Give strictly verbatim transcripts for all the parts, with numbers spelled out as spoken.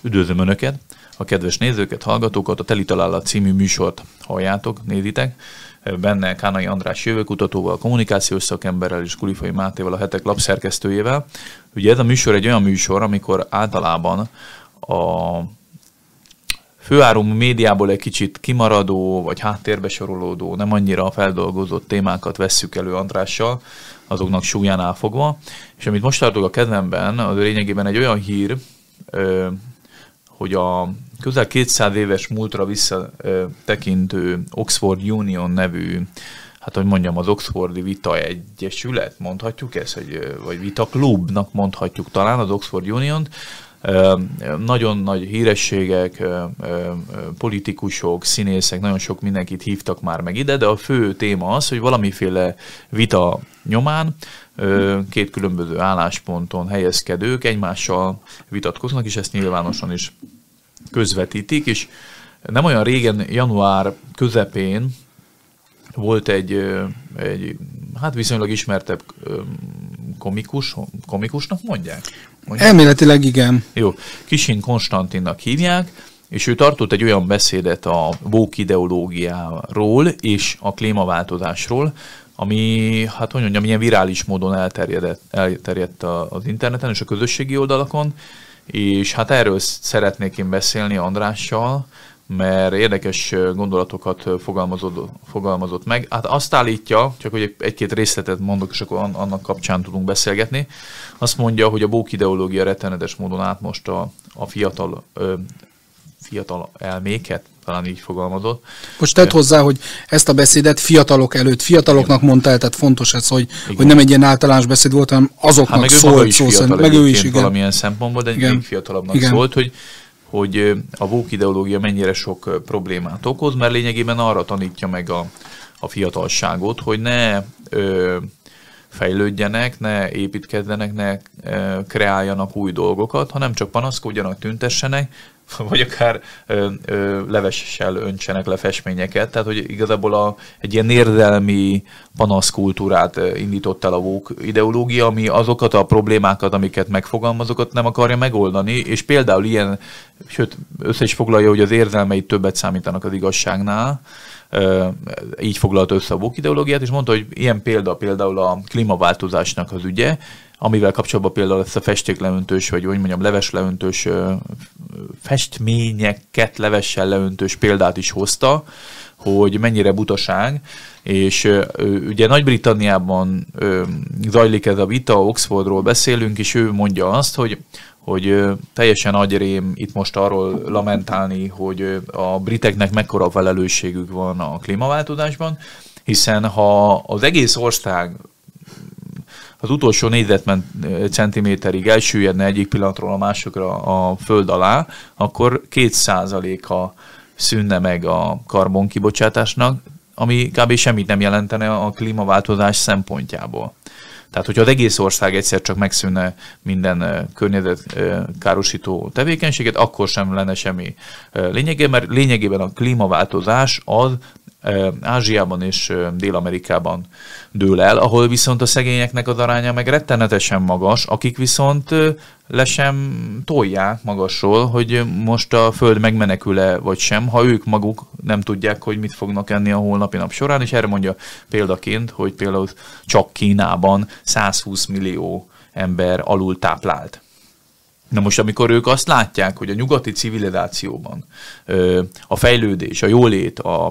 Üdvözlöm Önöket, a kedves nézőket, hallgatókat, a Teli Találat című műsort halljátok, nézitek. Benne Kánai András jövőkutatóval, kommunikációs szakemberrel és Kulifai Mátéval, a Hetek lapszerkesztőjével. Ugye ez a műsor egy olyan műsor, amikor általában a főáru médiából egy kicsit kimaradó, vagy háttérbe sorolódó, nem annyira feldolgozott témákat vesszük elő Andrással, azoknak súlyánál fogva. És amit most tartok a kedvemben, az lényegében egy olyan hír, hogy a közel kétszáz éves múltra visszatekintő Oxford Union nevű, hát hogy mondjam, az Oxfordi Vita Egyesület, mondhatjuk ezt, hogy, vagy Vita Klubnak mondhatjuk talán az Oxford Uniont. Nagyon nagy hírességek, politikusok, színészek, nagyon sok mindenkit hívtak már meg ide, de a fő téma az, hogy valamiféle vita nyomán két különböző állásponton helyezkedők egymással vitatkoznak, és ezt nyilvánosan is közvetítik, és nem olyan régen, január közepén volt egy, egy hát viszonylag ismertebb komikus, komikusnak mondják? mondják? Elméletileg igen. Jó, Kisin Konstantinnak hívják, és ő tartott egy olyan beszédet a woke ideológiáról és a klímaváltozásról, ami, hát hogy mondjam, ilyen virális módon elterjedt, elterjedt az interneten és a közösségi oldalakon, és hát erről szeretnék én beszélni Andrással, mert érdekes gondolatokat fogalmazott, fogalmazott meg. Hát azt állítja, csak hogy egy-két részletet mondok, és akkor annak kapcsán tudunk beszélgetni, azt mondja, hogy a woke ideológia rettenetes módon átmosta a fiatal, ö, fiatal elméket, talán így fogalmazott. Most tedd hozzá, hogy ezt a beszédet fiatalok előtt, fiataloknak mondta el, tehát fontos ez, hogy, hogy nem egy ilyen általános beszéd volt, hanem azoknak hát szólt, szó szerint, meg ő is, igen. Valamilyen szempontból, de igen. Még fiatalabbnak igen. szólt, hogy, hogy a woke ideológia mennyire sok problémát okoz, mert lényegében arra tanítja meg a, a fiatalságot, hogy ne ö, fejlődjenek, ne építkezzenek, ne ö, kreáljanak új dolgokat, hanem csak panaszkodjanak, tüntessenek, vagy akár ö, ö, levessel öntsenek le festményeket. Tehát, hogy igazából a, egy ilyen érzelmi panaszkultúrát indított el a woke ideológia, ami azokat a problémákat, amiket megfogalmazokat nem akarja megoldani, és például ilyen, sőt, össze is foglalja, hogy az érzelmeit többet számítanak az igazságnál, ö, így foglalta össze a woke ideológiát, és mondta, hogy ilyen példa például a klímaváltozásnak az ügye, amivel kapcsolatban például ezt a festékleöntős, vagy hogy mondjam, levesleöntős festményeket levessel leöntős példát is hozta, hogy mennyire butaság, és ugye Nagy-Britanniában zajlik ez a vita, Oxfordról beszélünk, és ő mondja azt, hogy, hogy teljesen agyrém itt most arról lamentálni, hogy a briteknek mekkora felelősségük van a klímaváltozásban, hiszen ha az egész ország az utolsó négyzetcentiméterig elsüllyedne egyik pillanatról a másokra a föld alá, akkor két százaléka szűnne meg a karbonkibocsátásnak, ami kb. Semmit nem jelentene a klímaváltozás szempontjából. Tehát, hogyha az egész ország egyszer csak megszűnne minden környezetkárosító tevékenységet, akkor sem lenne semmi lényege, mert lényegében a klímaváltozás az Ázsiában és Dél-Amerikában dől el, ahol viszont a szegényeknek az aránya meg rettenetesen magas, akik viszont le sem tolják magasról, hogy most a föld megmenekül-e vagy sem, ha ők maguk nem tudják, hogy mit fognak enni a holnapi nap során, és erre mondja példaként, hogy például csak Kínában százhúsz millió ember alul táplált. Na most, amikor ők azt látják, hogy a nyugati civilizációban a fejlődés, a jólét, a,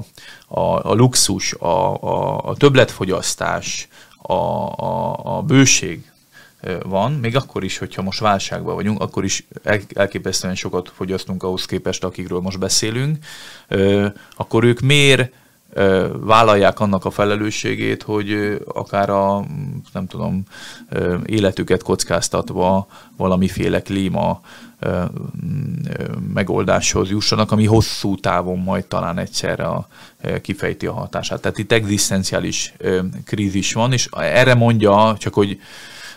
a, a luxus, a, a, a többletfogyasztás, a, a, a bőség van, még akkor is, hogyha most válságban vagyunk, akkor is elképesztően sokat fogyasztunk ahhoz képest, akikről most beszélünk, akkor ők miért vállalják annak a felelősségét, hogy akár a, nem tudom, életüket kockáztatva valamiféle klíma megoldáshoz jussanak, ami hosszú távon majd talán egyszerre kifejti a hatását. Tehát itt egzisztenciális krízis van, és erre mondja, csak hogy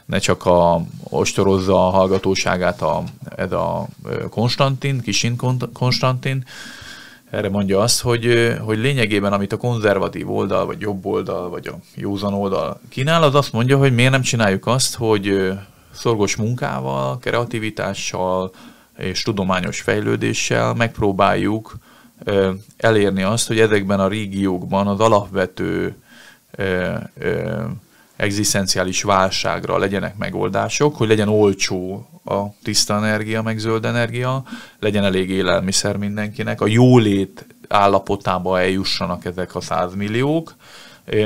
ne csak a, ostorozza a hallgatóságát a, ez a Konstantin, Kisin Konstantin, erre mondja azt, hogy, hogy lényegében, amit a konzervatív oldal, vagy jobb oldal, vagy a józan oldal kínál, az azt mondja, hogy miért nem csináljuk azt, hogy szorgos munkával, kreativitással, és tudományos fejlődéssel megpróbáljuk elérni azt, hogy ezekben a régiókban az alapvető egzisztenciális válságra legyenek megoldások, hogy legyen olcsó a tiszta energia, meg zöld energia, legyen elég élelmiszer mindenkinek, a jólét állapotába eljussanak ezek a százmilliók,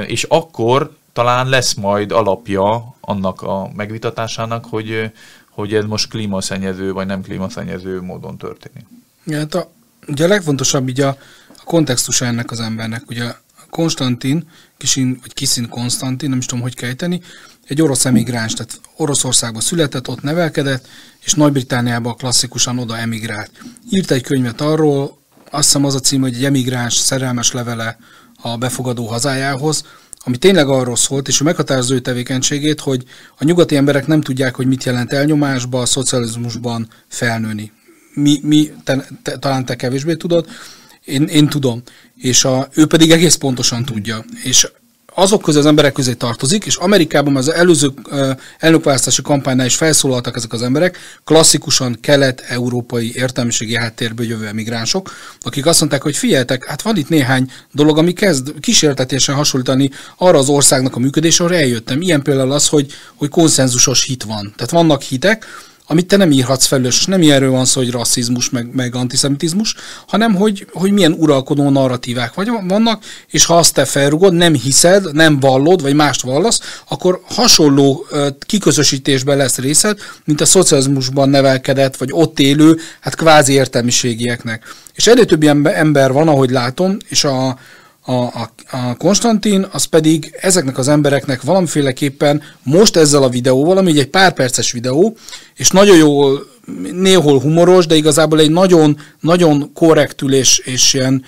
és akkor talán lesz majd alapja annak a megvitatásának, hogy, hogy ez most klímaszennyező vagy nem klímaszennyező módon történik. Ja, hát a, ugye a legfontosabb így a, a kontextusa ennek az embernek. Ugye Konstantin, Kisin, vagy Kisin Konstantin, nem is tudom, hogy kejteni, egy orosz emigráns, tehát Oroszországban született, ott nevelkedett, és Nagy-Britániában klasszikusan oda emigrált. Írt egy könyvet arról, azt hiszem az a cím, hogy egy emigráns szerelmes levele a befogadó hazájához, ami tényleg arról szólt, és ő meghatározó tevékenységét, hogy a nyugati emberek nem tudják, hogy mit jelent elnyomásban, szocializmusban felnőni. Mi, mi te, te, talán te kevésbé tudod, én, én tudom. És a, ő pedig egész pontosan tudja. És azok közé az emberek közé tartozik, és Amerikában az előző elnökválasztási kampánynál is felszólaltak ezek az emberek, klasszikusan kelet-európai értelmiségi háttérből jövő emigránsok, akik azt mondták, hogy figyeltek, hát van itt néhány dolog, ami kezd kísértetésen hasonlítani arra az országnak a működésre, ahol eljöttem. Ilyen például az, hogy, hogy konszenzusos hit van. Tehát vannak hitek, amit te nem írhatsz felül, és nem ilyenről van szó, hogy rasszizmus, meg, meg antiszemitizmus, hanem hogy, hogy milyen uralkodó narratívák vagy, vannak, és ha azt te felrugod, nem hiszed, nem vallod, vagy mást vallasz, akkor hasonló uh, kiközösítésben lesz részed, mint a szocializmusban nevelkedett, vagy ott élő, hát kvázi értelmiségieknek. És egyre több ember van, ahogy látom, és a A, a, a Konstantin, az pedig ezeknek az embereknek valamiféleképpen most ezzel a videóval, ami egy pár perces videó, és nagyon jól, néhol humoros, de igazából egy nagyon, nagyon korrektül és, és ilyen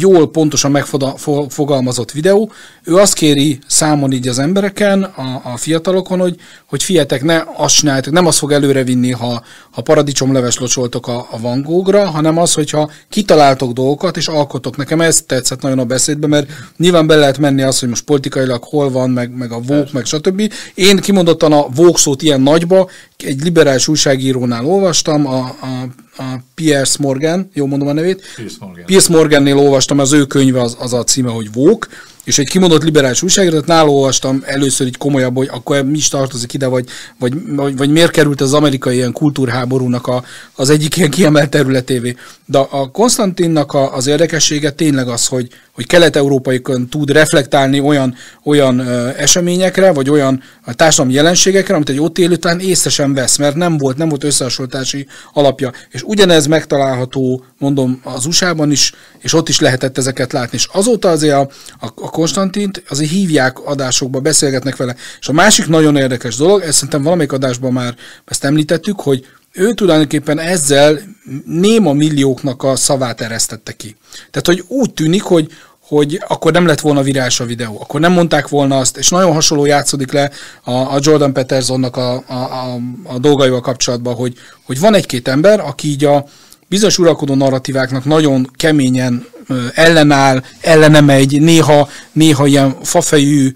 jól pontosan megfogalmazott videó. Ő azt kéri számon így az embereken, a, a fiatalokon, hogy, hogy figyeljetek, ne azt csináljátok, nem azt fog előrevinni, ha, ha paradicsomleves locsoltok a, a Van Gogh-ra, hanem az, hogyha kitaláltok dolgokat és alkotok. Nekem ez tetszett nagyon a beszédben, mert nyilván bele lehet menni az, hogy most politikailag hol van, meg, meg a vók, meg stb. Én kimondottan a vók szót ilyen nagyba egy liberális újságírónál olvastam, a, a a Piers Morgan, jól mondom a nevét, Piers Morgan. Piers Morgannél olvastam, az ő könyve az, az a címe, hogy Vók, és egy kimondott liberális újságíró, tehát nála olvastam először így komolyabb, hogy akkor mi is tartozik ide, vagy, vagy, vagy, vagy miért került az amerikai ilyen kultúrháborúnak a, az egyik ilyen kiemelt területévé. De a Konstantinnak a, az érdekessége tényleg az, hogy, hogy kelet-európaikon tud reflektálni olyan, olyan ö, eseményekre, vagy olyan társadalmi jelenségekre, amit egy ott élő talán észre sem vesz, mert nem volt, nem volt összehasonlítási alapja. És ugyanez megtalálható, mondom, az u es á-ban is, és ott is lehetett ezeket látni. És azóta azért a, a Konstantint azért hívják adásokba, beszélgetnek vele. És a másik nagyon érdekes dolog, ezt szerintem valamelyik adásban már ezt említettük, hogy ő tulajdonképpen ezzel néma millióknak a szavát eresztette ki. Tehát, hogy úgy tűnik, hogy hogy akkor nem lett volna virás a videó, akkor nem mondták volna azt, és nagyon hasonló játszódik le a, a Jordan Petersonnak a, a, a, a dolgaival kapcsolatban, hogy, hogy van egy-két ember, aki így a bizonyos uralkodó narratíváknak nagyon keményen ellenáll, ellene megy, néha, néha ilyen fafejű,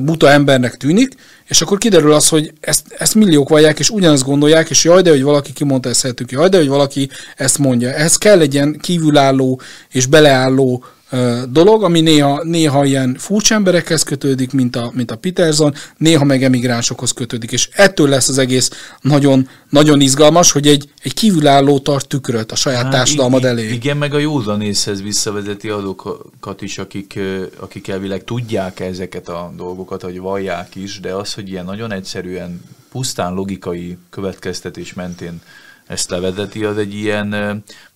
buta embernek tűnik, és akkor kiderül az, hogy ezt, ezt milliók vallják, és ugyanezt gondolják, és jaj, de hogy valaki kimondta ezt helyettük, jaj, de hogy valaki ezt mondja. Ehhez kell egy ilyen kívülálló és beleálló dolog, ami néha, néha ilyen furcsa emberekhez kötődik, mint a, mint a Peterson, néha meg emigránsokhoz kötődik, és ettől lesz az egész nagyon, nagyon izgalmas, hogy egy, egy kívülálló tart tükröt a saját hát társadalmad igen, elé. Igen, meg a józanészhez visszavezeti azokat is, akik, akik elvileg tudják ezeket a dolgokat, hogy vallják is, de az, hogy ilyen nagyon egyszerűen pusztán logikai következtetés mentén ezt levezeti, az egy ilyen,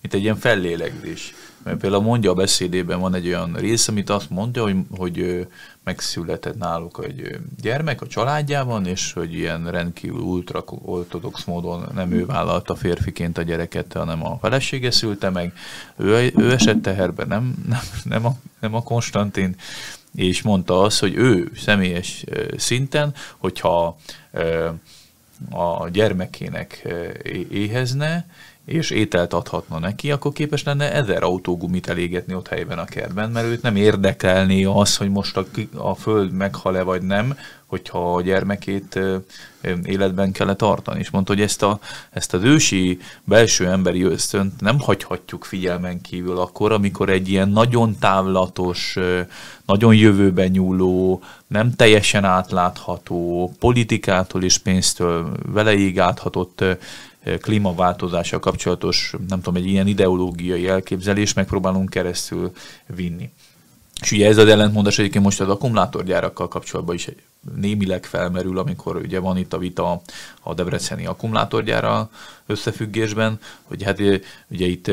mint egy ilyen fellélegzés. Mert például mondja a beszédében, van egy olyan rész, amit azt mondja, hogy, hogy megszületett náluk egy gyermek a családjában, és hogy ilyen rendkívül ultraortodox módon nem ő vállalta férfiként a gyereket, hanem a felesége szülte meg. Ő, ő esett teherbe, nem, nem, nem, a, nem a Konstantin, és mondta azt, hogy ő személyes szinten, hogyha a gyermekének éhezne, és ételt adhatna neki, akkor képes lenne ezer autógumit elégetni ott helyben a kertben, mert őt nem érdekelné az, hogy most a, a föld meghal-e vagy nem, hogyha a gyermekét életben kellett tartani. És mondta, hogy ezt, a, ezt az ősi belső emberi ösztönt nem hagyhatjuk figyelmen kívül akkor, amikor egy ilyen nagyon távlatos, nagyon jövőben nyúló, nem teljesen átlátható, politikától és pénztől veleig áthatott klímaváltozással kapcsolatos, nem tudom, egy ilyen ideológiai elképzelést megpróbálunk keresztül vinni. És ugye ez az ellentmondás egyébként most az akkumulátorgyárakkal kapcsolatban is némileg felmerül, amikor ugye van itt a vita a debreceni akkumulátorgyárral összefüggésben, hogy hát ugye itt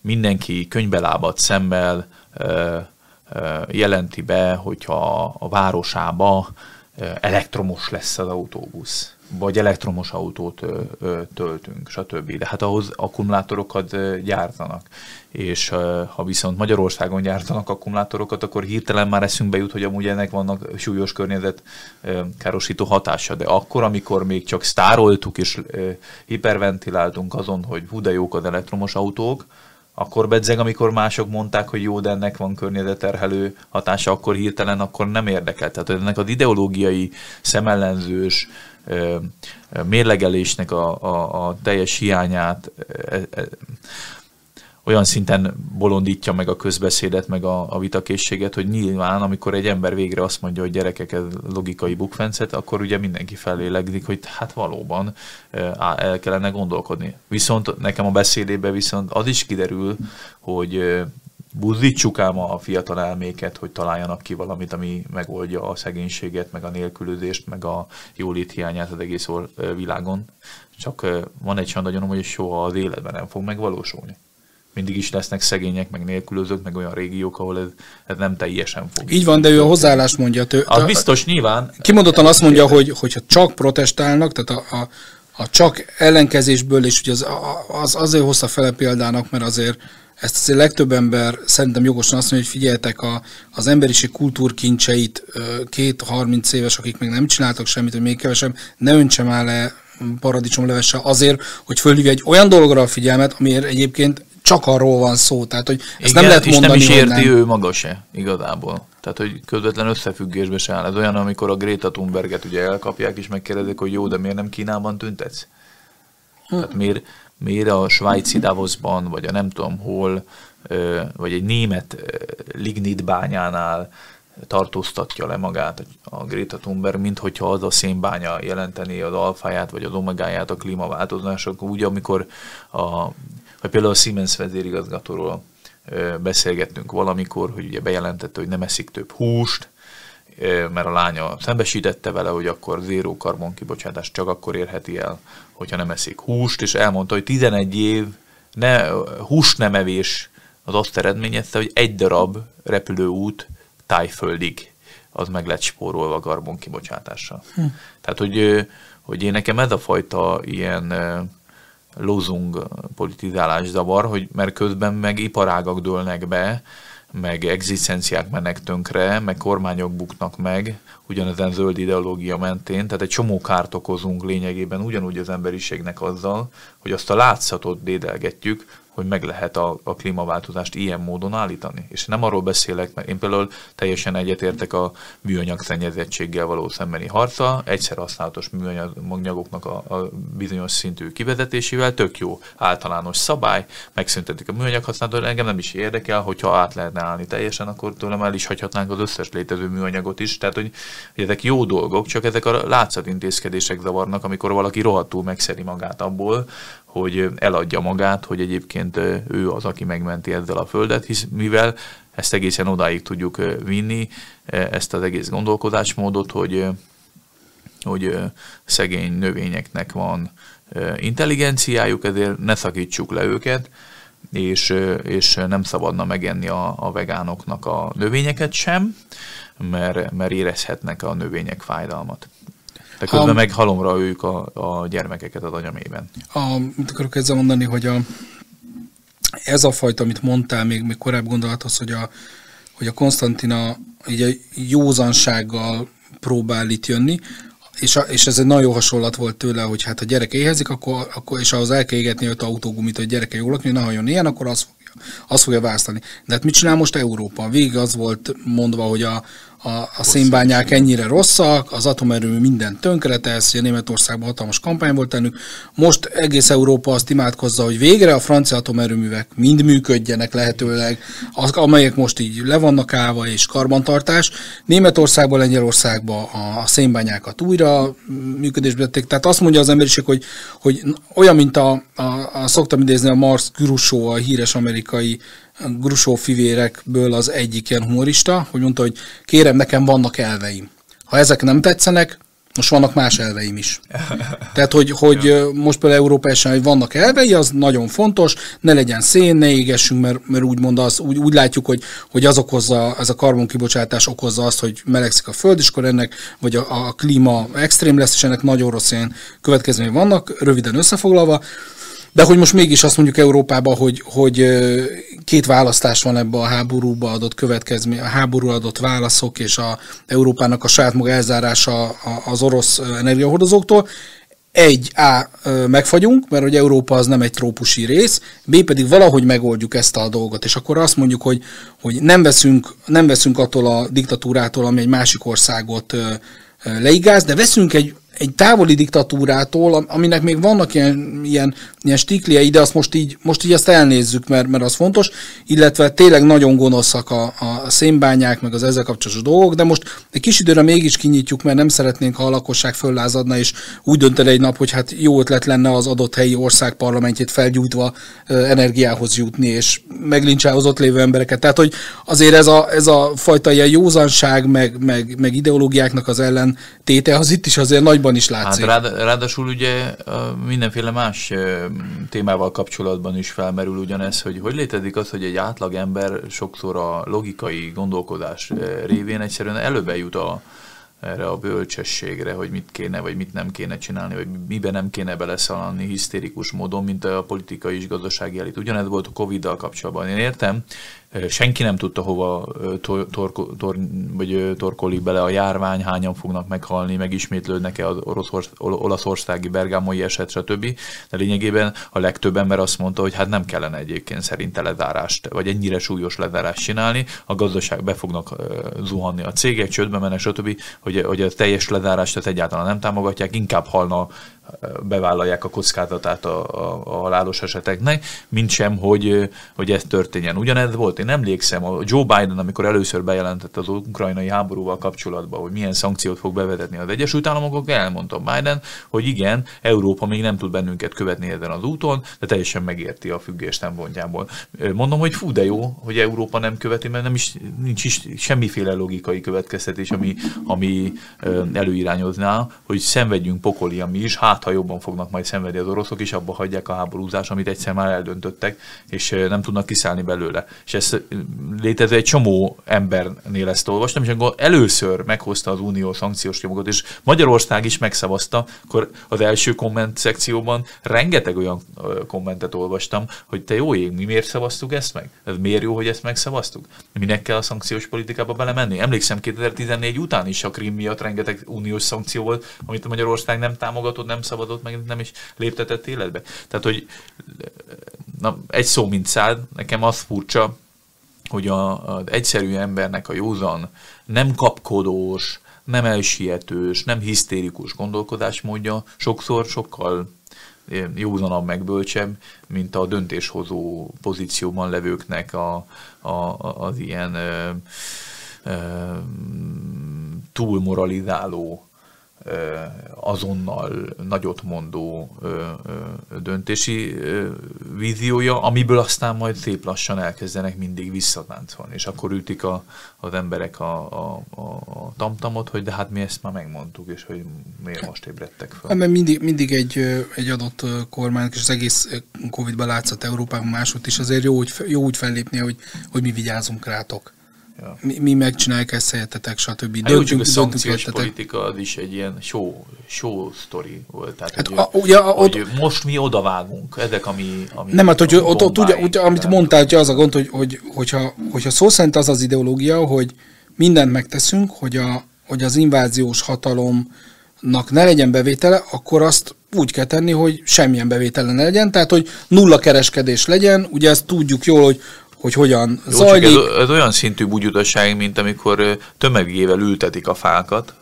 mindenki könybelábadt szemmel jelenti be, hogyha a városába elektromos lesz az autóbusz, vagy elektromos autót töltünk, stb. De hát ahhoz akkumulátorokat gyártanak. És ha viszont Magyarországon gyártanak akkumulátorokat, akkor hirtelen már eszünkbe jut, hogy amúgy ennek vannak súlyos környezetkárosító hatása. De akkor, amikor még csak sztároltuk és hiperventiláltunk azon, hogy hú de jók az elektromos autók, akkor bedzeg, amikor mások mondták, hogy jó, de ennek van környezetterhelő hatása, akkor hirtelen akkor nem érdekel. Tehát ennek az ideológiai, szemellenzős mérlegelésnek a, a, a teljes hiányát e, e, olyan szinten bolondítja meg a közbeszédet, meg a, a vitakészséget, hogy nyilván, amikor egy ember végre azt mondja, hogy gyerekek, ez logikai bukfencet, akkor ugye mindenki felélegzik, hogy hát valóban el kellene gondolkodni. Viszont nekem a beszédében viszont az is kiderül, hogy buzdítsuk ám a fiatal elméket, hogy találjanak ki valamit, ami megoldja a szegénységet, meg a nélkülözést, meg a jólét hiányát az egész világon. Csak van egy sandagyonom, hogy soha az életben nem fog megvalósulni. Mindig is lesznek szegények, meg nélkülözők, meg olyan régiók, ahol ez, ez nem teljesen fog. Így van, de ő a hozzáállást mondja. Tő, az a, biztos, nyilván. Kimondottan azt mondja, hogy hogyha csak protestálnak, tehát a, a, a csak ellenkezésből, és ugye az, az azért hozta fel a példának, mert azért ezt azért legtöbb ember szerintem jogosan azt mondja, hogy figyeljetek, a, az emberiség kultúrkincseit két-harminc éves, akik még nem csináltak semmit, hogy még kevesebb, ne öntsem már le paradicsomlevessel azért, hogy fölhívja egy olyan dologra a figyelmet, amiért egyébként csak arról van szó, tehát hogy ezt igen, nem lehet mondani. És nem is érti ő maga se, igazából. Tehát, hogy közvetlen összefüggésbe se áll. Ez olyan, amikor a Greta Thunberget ugye elkapják, és megkérdezik, hogy jó, de miért nem Kínában tüntetsz? Hm. Tehát miért, miért a svájci Davosban, vagy a nem tudom hol, vagy egy német lignit bányánál tartóztatja le magát a Greta Thunberg, mint hogyha az a szénbánya jelenteni az alfáját, vagy az omegáját a klímaváltozások. Úgy, amikor a vagy például a Siemens vezérigazgatóról beszélgettünk valamikor, hogy ugye bejelentette, hogy nem eszik több húst, mert a lánya szembesítette vele, hogy akkor zéró karbonkibocsátást csak akkor érheti el, hogyha nem eszik húst, és elmondta, hogy tizenegy év ne, hús nem evés az azt eredményezte, hogy egy darab repülőút Tájföldig az meg lett spórolva karbonkibocsátással. Hm. Tehát, hogy, hogy én nekem ez a fajta ilyen lózung politizálás zavar, hogy mert közben meg iparágak dőlnek be, meg egzisztenciák mennek tönkre, meg kormányok buknak meg, ugyanezen zöld ideológia mentén, tehát egy csomó kárt okozunk lényegében ugyanúgy az emberiségnek azzal, hogy azt a látszatot dédelgetjük, hogy meg lehet a, a klímaváltozást ilyen módon állítani. És nem arról beszélek, mert én például teljesen egyetértek a műanyag szennyezettséggel való szembeni harca, egyszer használatos műanyagoknak a, a bizonyos szintű kivezetésével, tök jó általános szabály, megszüntetik a műanyag használatot, engem nem is érdekel, hogyha át lehetne állni teljesen, akkor tőlem el is hagyhatnánk az összes létező műanyagot is, tehát hogy, hogy ezek jó dolgok, csak ezek a látszatintézkedések zavarnak, amikor valaki rohadtul megszeri magát abból, hogy eladja magát, hogy egyébként ő az, aki megmenti ezzel a földet, hisz mivel ezt egészen odáig tudjuk vinni, ezt az egész gondolkodásmódot, hogy, hogy szegény növényeknek van intelligenciájuk, ezért ne szakítsuk le őket, és, és nem szabadna megenni a, a vegánoknak a növényeket sem, mert, mert érezhetnek a növények fájdalmat. De közben ha, meg halomra ők a, a gyermekeket az anyamében. A, mit akarok ezzel mondani, hogy a, ez a fajta, amit mondtál még, még korábbi gondolathoz, hogy a, hogy a Konstantina így a józansággal próbál itt jönni, és, a, és ez egy nagyon jó hasonlat volt tőle, hogy hát ha gyereke éhezik, akkor, akkor, és ahhoz el kell égetni öt autógumit, hogy gyereke jól lakni, ne halljon ilyen, akkor az azt fogja választani. De hát mit csinál most Európa? Végig az volt mondva, hogy a, a, a szénbányák ennyire rosszak, az atomerőmű mindent tönkretesz, ugye Németországban hatalmas kampány volt ennük. Most egész Európa azt imádkozza, hogy végre a francia atomerőművek mind működjenek lehetőleg, az, amelyek most így le vannak állva és karbantartás. Németországban, Lengyelországban a szénbányákat újra működésbe tették. Tehát azt mondja az emberiség, hogy, hogy olyan, mint a, a, a szoktam idézni a Mars Grusow, a híres amerikai Grusow fivérekből az egyik ilyen humorista, hogy mondta, hogy kérem, nekem vannak elveim. Ha ezek nem tetszenek, most vannak más elveim is. Tehát, hogy, hogy most például Európában, hogy vannak elvei, az nagyon fontos, ne legyen szén, ne égessünk, mert, mert úgymond az, úgy, úgy látjuk, hogy, hogy az okozza, ez a karbonkibocsátás okozza azt, hogy melegszik a föld, és akkor ennek, vagy a, a klíma extrém lesz, és ennek nagyon rossz ilyen következményei vannak, röviden összefoglalva. De hogy most mégis azt mondjuk Európában, hogy, hogy két választás van ebbe a háborúba adott következmény, a háború adott válaszok és a Európának a saját maga elzárása az orosz energiahordozóktól. Egy, A, megfagyunk, mert hogy Európa az nem egy trópusi rész, B, pedig valahogy megoldjuk ezt a dolgot, és akkor azt mondjuk, hogy, hogy nem, veszünk, nem veszünk attól a diktatúrától, ami egy másik országot leigáz, de veszünk egy egy távoli diktatúrától, aminek még vannak ilyen, ilyen, ilyen stikliei, de azt most így, most így azt elnézzük, mert, mert az fontos, illetve tényleg nagyon gonoszak a, a szénbányák, meg az ezzel kapcsolatos dolgok, de most egy kis időre mégis kinyitjuk, mert nem szeretnénk, ha a lakosság föllázadna, és úgy döntene egy nap, hogy hát jó ötlet lenne az adott helyi ország parlamentjét felgyújtva energiához jutni, és meglincsához ott lévő embereket. Tehát, hogy azért ez a, ez a fajta ilyen józanság, meg, meg, meg ideológiáknak az ellentéte, az itt is azért nagy is látszik. Hát rád, ráadásul ugye mindenféle más témával kapcsolatban is felmerül ugyanez, hogy hogy létezik az, hogy egy átlag ember sokszor a logikai gondolkodás révén egyszerűen előbb eljut a, erre a bölcsességre, hogy mit kéne, vagy mit nem kéne csinálni, vagy miben nem kéne beleszaladni hisztérikus módon, mint a politikai és gazdasági elit. Ugyanez volt a Covid-dal kapcsolatban. Én értem, senki nem tudta, hova tor, tor, tor, vagy torkolik bele a járvány, hányan fognak meghalni, megismétlődnek-e az orosz, olaszországi bergámoi eset, stb. De lényegében a legtöbb ember azt mondta, hogy hát nem kellene egyébként szerinte lezárást, vagy ennyire súlyos lezárást csinálni, a gazdaság be fognak zuhanni a cégek, csődbe mennek, stb., hogy, hogy a teljes lezárást egyáltalán nem támogatják, inkább halna, bevállalják a kockázatát a, a, a halálos eseteknek, mint sem, hogy, hogy ez történjen. Ugyanez volt, én emlékszem, a Joe Biden, amikor először bejelentette az ukrajnai háborúval kapcsolatban, hogy milyen szankciót fog bevezetni az Egyesült Államok, elmondta Biden, hogy igen, Európa még nem tud bennünket követni ezen az úton, de teljesen megérti a függés szempontjából. Mondom, hogy fú, de jó, hogy Európa nem követi, mert nem is, nincs is semmiféle logikai következtetés, ami, ami előirányozná, hogy szenvedjünk pokolian mi is, hát ha jobban fognak majd szenvedni az oroszok, és abba hagyják a háborúzás, amit egyszer már eldöntöttek, és nem tudnak kiszállni belőle. És ezt létező egy csomó embernél ezt olvastam, és akkor először meghozta az unió szankciós csomagot, és Magyarország is megszavazta, akkor az első komment szekcióban rengeteg olyan kommentet olvastam, hogy te jó ég, mi miért szavaztuk ezt meg? Ez miért jó, hogy ezt megszavaztuk? Minek kell a szankciós politikába belemenni? Emlékszem kétezer-tizennégy után is a Krím miatt rengeteg uniós szankció volt, amit Magyarország nem támogatott, nem szabadott, meg nem is léptetett életbe. Tehát, hogy na, egy szó mint száz, nekem az furcsa, hogy a, az egyszerű embernek a józan, nem kapkodós, nem elsietős, nem hisztérikus gondolkodásmódja sokszor sokkal józanabb, meg bölcsebb, mint a döntéshozó pozícióban levőknek a, a, az ilyen ö, ö, túlmoralizáló, azonnal nagyot mondó döntési víziója, amiből aztán majd szép lassan elkezdenek mindig visszatáncolni. És akkor ütik a, az emberek a, a, a tamtamot, hogy de hát mi ezt már megmondtuk, és hogy miért most ébredtek fel. Mert mindig, mindig egy, egy adott kormánynak, és az egész Covid-ban látszott Európában máshogy is, azért jó, jó úgy fellépni, hogy, hogy mi vigyázunk rátok. Ja. Mi, mi megcsináljuk ezt helyetetek, stb. Hát döntünk, a szankciós politika az is egy ilyen show, show sztori volt. Tehát, hát hogy, a, ugye, a, hogy ott, most mi odavágunk, ezek a mi... Nem, hát hogy ott, ott ugye, ugye, amit mondtál, az a gond, hogy, hogy, hogyha, hogyha szó szerint az az ideológia, hogy mindent megteszünk, hogy, a, hogy az inváziós hatalomnak ne legyen bevétele, akkor azt úgy kell tenni, hogy semmilyen bevétele ne legyen, tehát hogy nulla kereskedés legyen, ugye ezt tudjuk jól, hogy hogy hogyan Jó, zajlik. Ez, ez olyan szintű bugyutasság, mint amikor tömegével ültetik a fákat,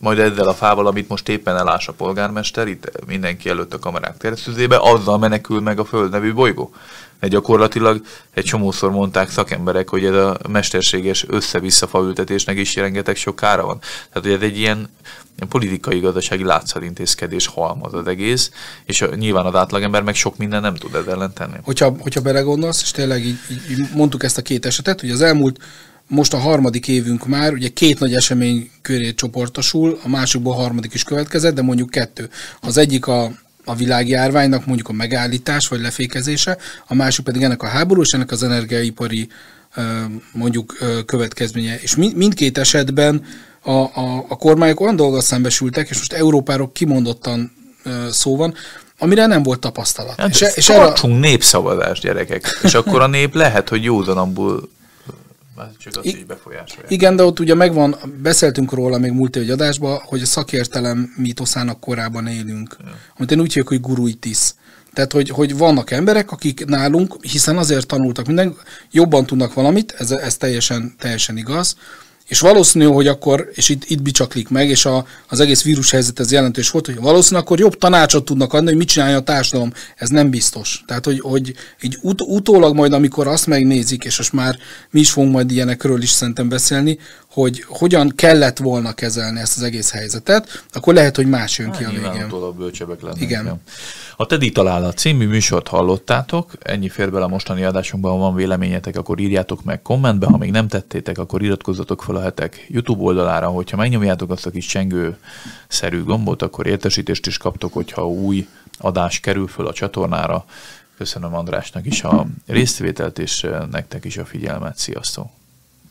majd ezzel a fával, amit most éppen elás a polgármester, itt mindenki előtt a kamerák keresztüzébe, azzal menekül meg a Föld nevű bolygó. De gyakorlatilag egy csomószor mondták szakemberek, hogy ez a mesterséges össze-vissza faültetésnek is rengeteg sok kára van. Tehát, hogy ez egy ilyen politikai-gazdasági látszatintézkedés halmaz az egész, és nyilván az átlagember meg sok minden nem tud ezzel ellen tenni. Hogyha, hogyha belegondolsz, és tényleg így, így mondtuk ezt a két esetet, hogy az elmúlt, most a harmadik évünk már, ugye két nagy esemény köré csoportosul, a másikból a harmadik is következett, de mondjuk kettő. Az egyik a a világjárványnak mondjuk a megállítás vagy lefékezése, a másik pedig ennek a háború és ennek az energiaipari mondjuk következménye. És mindkét esetben a, a, a kormányok olyan dolgot szembesültek, és most Európáról kimondottan szó van, amire nem volt tapasztalat. Hát és, és tartsunk erre... népszavazást, gyerekek, és akkor a nép lehet, hogy józanabból csak azt így befolyásolják. Igen, de ott ugye megvan, beszéltünk róla még múlt évi adásban, hogy a szakértelem mítoszának korában élünk. Ja. Amit én úgy hívjuk, hogy guruitisz. Tehát, hogy, hogy vannak emberek, akik nálunk, hiszen azért tanultak minden, jobban tudnak valamit, ez, ez teljesen, teljesen igaz, és valószínű, hogy akkor, és itt, itt bicsaklik meg, és a, az egész vírus helyzet ez jelentős volt, hogy valószínű akkor jobb tanácsot tudnak adni, hogy mit csinálja a társadalom. Ez nem biztos. Tehát, hogy, hogy így ut, utólag majd, amikor azt megnézik, és most már mi is fogunk majd ilyenekről is szerintem beszélni, hogy hogyan kellett volna kezelni ezt az egész helyzetet, akkor lehet, hogy más jön Há, ki a végén. A bölcsebbek lennénk. Igen. A Teli Találat című műsort hallottátok, ennyi fér bele a mostani adásunkban, ha van véleményetek, akkor írjátok meg kommentbe, ha még nem tettétek, akkor iratkozzatok fel a Hetek YouTube oldalára, hogyha megnyomjátok azt a kis csengőszerű gombot, akkor értesítést is kaptok, hogyha új adás kerül föl a csatornára. Köszönöm Andrásnak is a résztvételt, és nektek is a figyelmet. Sziasztok!